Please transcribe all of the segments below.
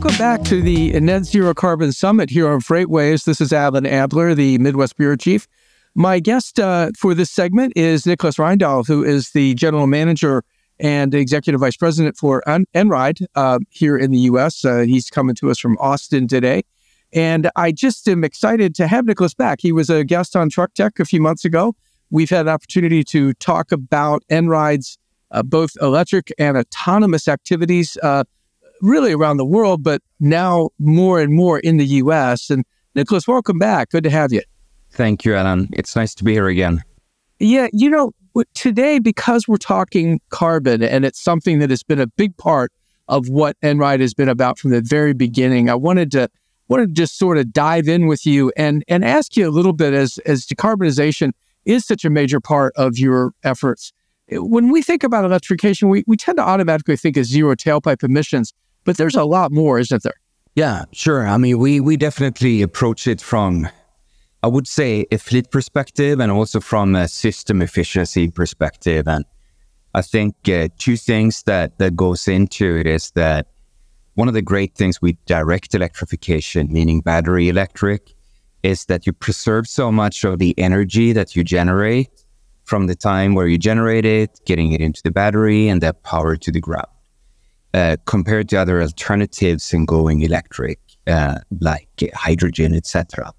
Welcome back to the Net-Zero Carbon Summit here on FreightWaves. This is Alan Adler, the Midwest Bureau Chief. My guest for this segment is Niklas Reinedahl, who is the General Manager and Executive Vice President for Einride here in the U.S. He's coming to us from Austin today. And I just am excited to have Niklas back. He was a guest on Truck Tech a few months ago. We've had an opportunity to talk about Einride's both electric and autonomous activities really around the world, but now more and more in the U.S. And Niklas, welcome back. Good to have you. Thank you, Alan. It's nice to be here again. Yeah, you know, today, because we're talking carbon, and it's something that has been a big part of what Einride has been about from the very beginning, I wanted to just sort of dive in with you and ask you a little bit, as decarbonization is such a major part of your efforts. When we think about electrification, we tend to automatically think of zero tailpipe emissions, but there's a lot more, isn't there? Yeah, sure. I mean, we definitely approach it from, I would say, a fleet perspective and also from a system efficiency perspective. And I think two things that goes into it is that one of the great things with direct electrification, meaning battery electric, is that you preserve so much of the energy that you generate from the time where you generate it, getting it into the battery, and that power to the ground, compared to other alternatives in going electric, like hydrogen, etc.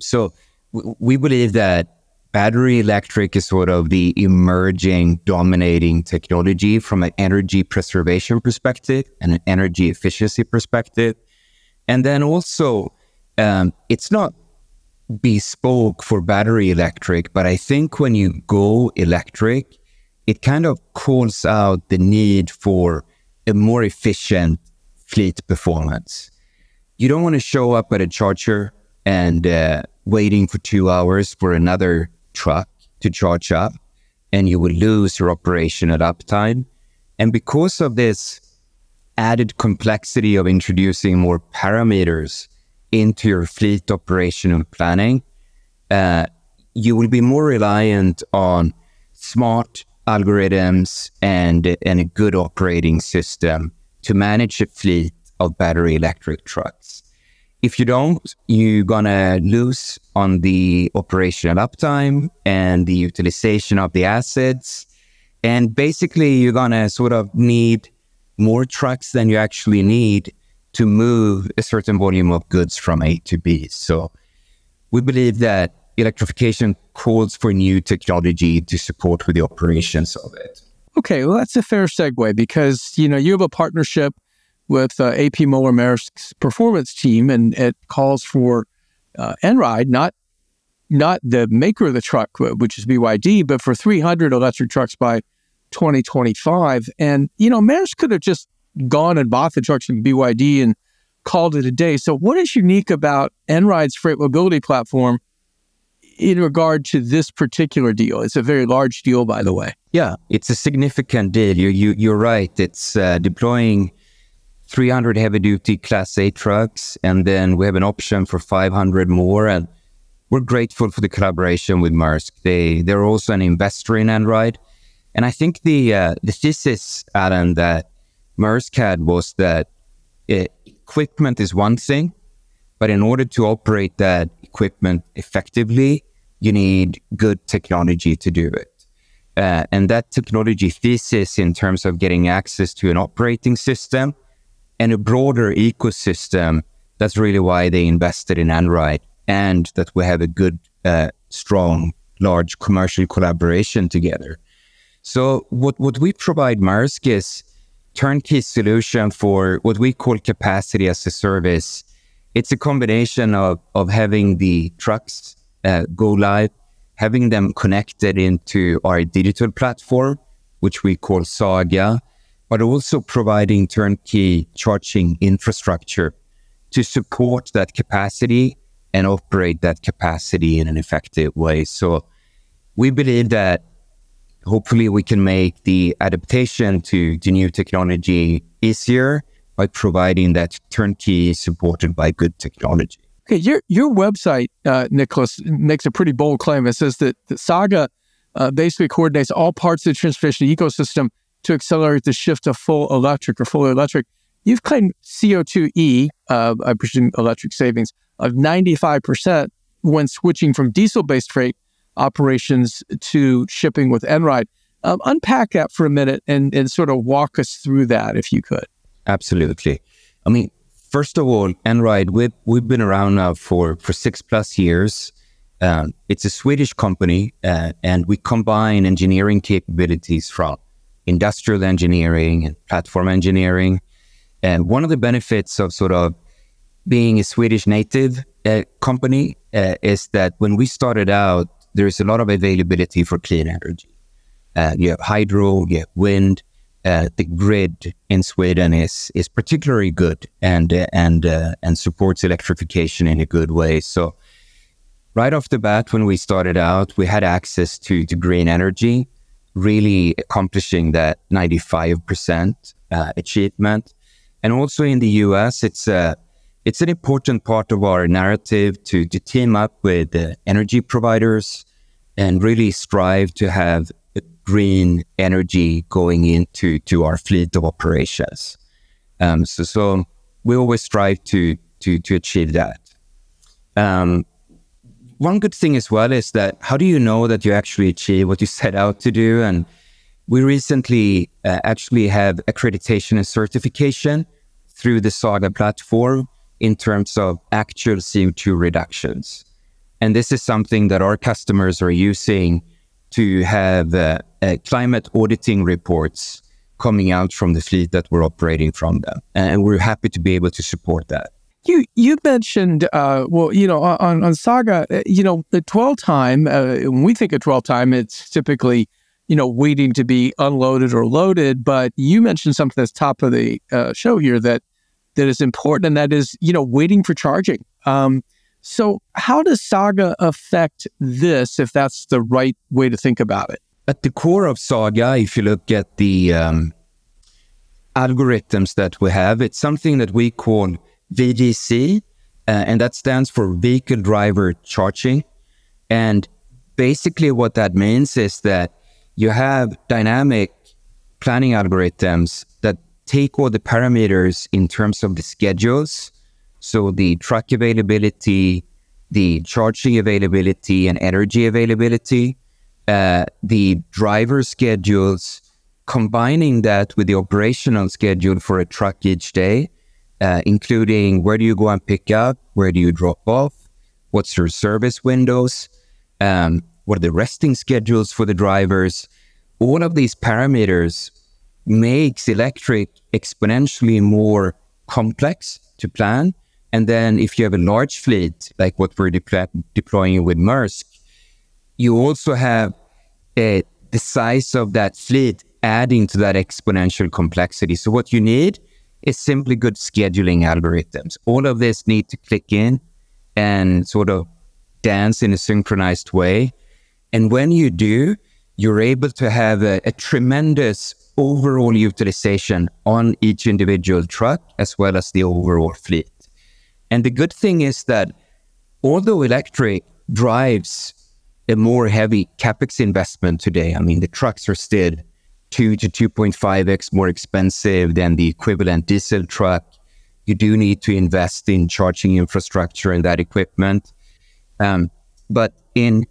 So we believe that battery electric is sort of the emerging dominating technology from an energy preservation perspective and an energy efficiency perspective. And then also, it's not bespoke for battery electric, but I think when you go electric, it kind of calls out the need for a more efficient fleet performance. You don't want to show up at a charger and waiting for 2 hours for another truck to charge up, and you will lose your operational uptime. And because of this added complexity of introducing more parameters into your fleet operational planning, you will be more reliant on smart algorithms and a good operating system to manage a fleet of battery electric trucks. If you don't, you're going to lose on the operational uptime and the utilization of the assets. And basically, you're going to sort of need more trucks than you actually need to move a certain volume of goods from A to B. So we believe that electrification calls for new technology to support with the operations of it. Okay, well, that's a fair segue because, you know, you have a partnership with AP Moller-Maersk's performance team, and it calls for Einride, not the maker of the truck, which is BYD, but for 300 electric trucks by 2025. And, you know, Maersk could have just gone and bought the trucks from BYD and called it a day. So what is unique about Einride's freight mobility platform in regard to this particular deal? It's a very large deal, by the way. Yeah, it's a significant deal. You're right. It's deploying 300 heavy-duty Class A trucks, and then we have an option for 500 more. And we're grateful for the collaboration with Maersk. They're also an investor in Einride. And I think the thesis, Alan, that Maersk had was that equipment is one thing, but in order to operate that equipment effectively, you need good technology to do it. And that technology thesis in terms of getting access to an operating system and a broader ecosystem, that's really why they invested in Einride, and that we have a good, strong, large commercial collaboration together. So what we provide Maersk is turnkey solution for what we call capacity as a service. It's a combination of having the trucks go live, having them connected into our digital platform, which we call Saga, but also providing turnkey charging infrastructure to support that capacity and operate that capacity in an effective way. So we believe that hopefully we can make the adaptation to new technology easier by providing that turnkey supported by good technology. Okay, your website, Niklas, makes a pretty bold claim. It says that Saga basically coordinates all parts of the transportation ecosystem to accelerate the shift to full electric or fully electric. you've claimed CO2e, I presume electric savings, of 95% when switching from diesel-based freight operations to shipping with Einride. Unpack that for a minute and sort of walk us through that, if you could. Absolutely. I mean, first of all, Einride, we've been around now for 6+ years. It's a Swedish company, and we combine engineering capabilities from industrial engineering and platform engineering. And one of the benefits of sort of being a Swedish native company is that when we started out, there is a lot of availability for clean energy. You have hydro, you have wind. The grid in Sweden is particularly good and supports electrification in a good way. So right off the bat, when we started out, we had access to green energy, really accomplishing that 95% achievement. And also in the U.S., it's an important part of our narrative to team up with energy providers and really strive to have green energy going into our fleet of operations. So we always strive to achieve that. One good thing as well is that how do you know that you actually achieve what you set out to do? And we recently actually have accreditation and certification through the Saga platform in terms of actual CO2 reductions. And this is something that our customers are using to have climate auditing reports coming out from the fleet that we're operating from them. And we're happy to be able to support that. You mentioned, on Saga, the dwell time, when we think of dwell time, it's typically, waiting to be unloaded or loaded. But you mentioned something that's top of the show here that is important, and that is, waiting for charging. So how does Saga affect this, if that's the right way to think about it? At the core of Saga, if you look at the algorithms that we have, it's something that we call VDC, and that stands for Vehicle Driver Charging. And basically what that means is that you have dynamic planning algorithms that take all the parameters in terms of the schedules. So the truck availability, the charging availability and energy availability, the driver schedules, combining that with the operational schedule for a truck each day, including where do you go and pick up, where do you drop off, what's your service windows, what are the resting schedules for the drivers. All of these parameters makes electric exponentially more complex to plan. And then if you have a large fleet, like what we're deploying with Maersk, you also have the size of that fleet adding to that exponential complexity. So what you need is simply good scheduling algorithms. All of this need to click in and sort of dance in a synchronized way. And when you do, you're able to have a tremendous overall utilization on each individual truck as well as the overall fleet. And the good thing is that although electric drives a more heavy CapEx investment today, I mean, the trucks are still 2 to 2.5x more expensive than the equivalent diesel truck. You do need to invest in charging infrastructure and that equipment. But in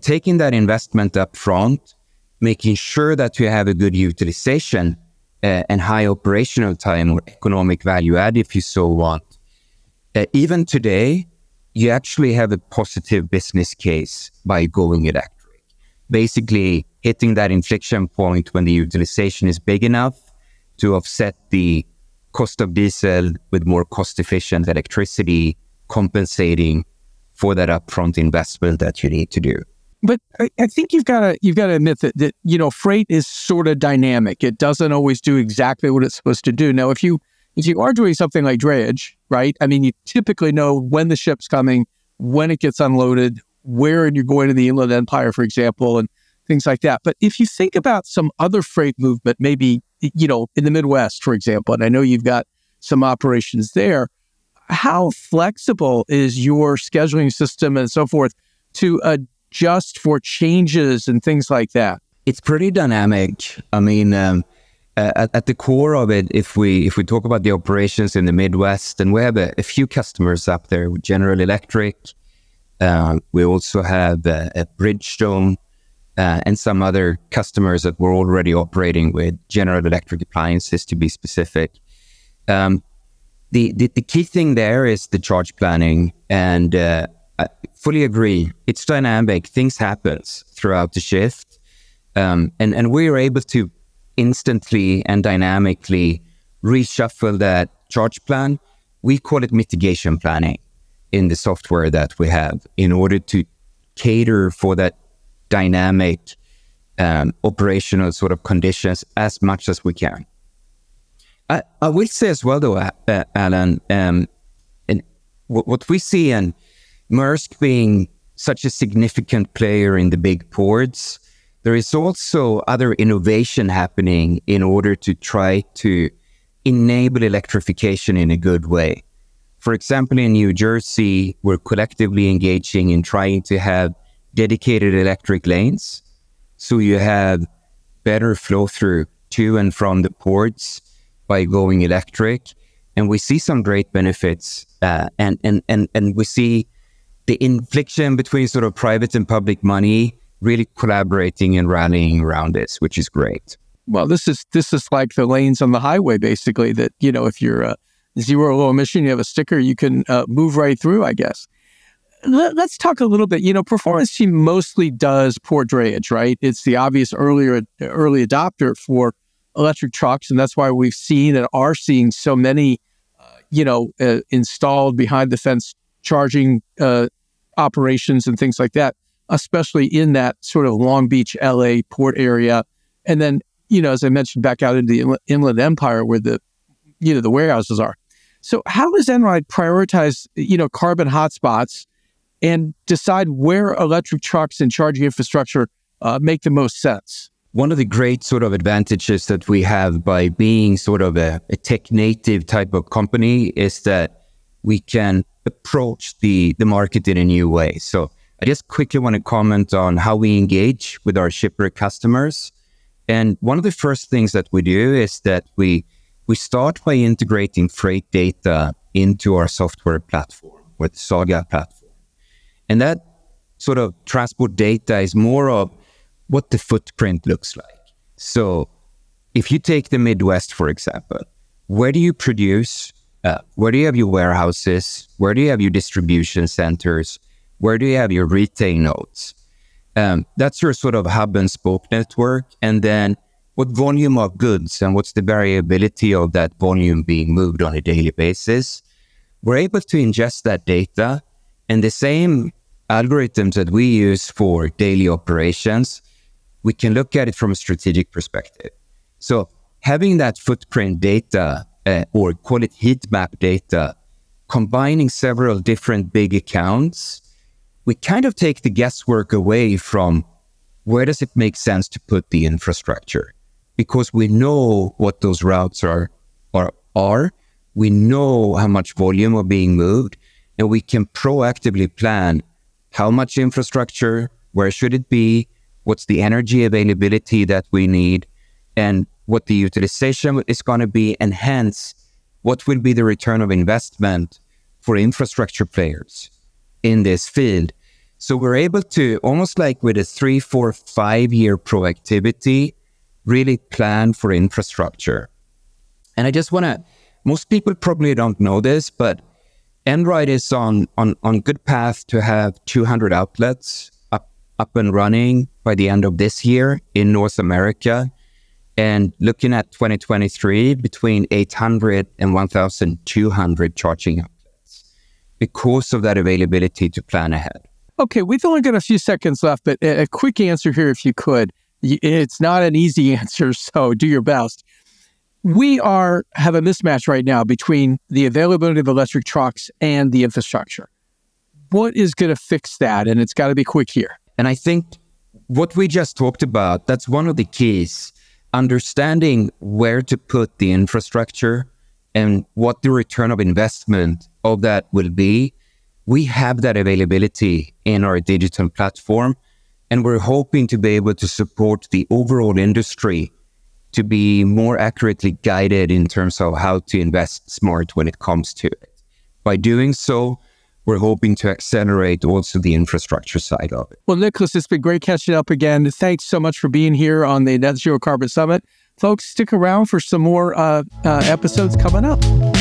taking that investment up front, making sure that you have a good utilization and high operational time or economic value add, if you so want, even today, you actually have a positive business case by going electric. Basically, hitting that inflection point when the utilization is big enough to offset the cost of diesel with more cost-efficient electricity, compensating for that upfront investment that you need to do. But I think you've got to admit that freight is sort of dynamic. It doesn't always do exactly what it's supposed to do. Now, if you are doing something like drayage, right? I mean, you typically know when the ship's coming, when it gets unloaded, where you're going to the Inland Empire, for example, and things like that. But if you think about some other freight movement, maybe, in the Midwest, for example, and I know you've got some operations there, how flexible is your scheduling system and so forth to adjust for changes and things like that? It's pretty dynamic. I mean, At the core of it, if we talk about the operations in the Midwest, and we have a few customers up there with General Electric. We also have Bridgestone and some other customers that we're already operating with, General Electric appliances to be specific. The key thing there is the charge planning, and I fully agree. It's dynamic. Things happen throughout the shift, and we're able to instantly and dynamically reshuffle that charge plan. We call it mitigation planning in the software that we have in order to cater for that dynamic operational sort of conditions as much as we can. I will say as well though, Alan, and what we see, and Maersk being such a significant player in the big ports, there is also other innovation happening in order to try to enable electrification in a good way. For example, in New Jersey, we're collectively engaging in trying to have dedicated electric lanes, so you have better flow through to and from the ports by going electric. And we see some great benefits, and we see the infliction between sort of private and public money really collaborating and rallying around this, which is great. Well, this is like the lanes on the highway, basically, that, you know, if you're a zero low emission, you have a sticker, you can move right through, I guess. Let's talk a little bit, you know, Performance Team mostly does port drayage, right? It's the obvious early adopter for electric trucks, and that's why we've seen and are seeing so many, installed behind the fence charging operations and things like that, especially in that sort of Long Beach, LA port area. And then, you know, as I mentioned, back out into the Inland Empire where the warehouses are. So how does Einride prioritize, carbon hotspots and decide where electric trucks and charging infrastructure make the most sense? One of the great sort of advantages that we have by being sort of a tech-native type of company is that we can approach the market in a new way. So I just quickly want to comment on how we engage with our shipper customers. And one of the first things that we do is that we start by integrating freight data into our software platform, or the Saga platform. And that sort of transport data is more of what the footprint looks like. So if you take the Midwest, for example, where do you produce? Where do you have your warehouses? Where do you have your distribution centers? Where do you have your retail nodes? That's your sort of hub and spoke network. And then what volume of goods and what's the variability of that volume being moved on a daily basis? We're able to ingest that data, and the same algorithms that we use for daily operations, we can look at it from a strategic perspective. So having that footprint data, or call it heat map data, combining several different big accounts, we kind of take the guesswork away from where does it make sense to put the infrastructure, because we know what those routes are. We know how much volume are being moved, and we can proactively plan how much infrastructure, where should it be, what's the energy availability that we need, and what the utilization is going to be, and hence what will be the return of investment for infrastructure players in this field. So we're able to, almost like with a 3-4-5 year proactivity, really plan for infrastructure. And I just want to, most people probably don't know this, but Einride is on good path to have 200 outlets up and running by the end of this year in North America. And looking at 2023, between 800 and 1,200 charging outlets, because of that availability to plan ahead. Okay, we've only got a few seconds left, but a quick answer here if you could. It's not an easy answer, so do your best. We have a mismatch right now between the availability of electric trucks and the infrastructure. What is going to fix that? And it's got to be quick here. And I think what we just talked about, that's one of the keys, understanding where to put the infrastructure and what the return of investment of that will be. We have that availability in our digital platform, and we're hoping to be able to support the overall industry to be more accurately guided in terms of how to invest smart when it comes to it. By doing so, we're hoping to accelerate also the infrastructure side of it. Well, Niklas, it's been great catching up again. Thanks so much for being here on the Net-Zero Carbon Summit. Folks, stick around for some more episodes coming up.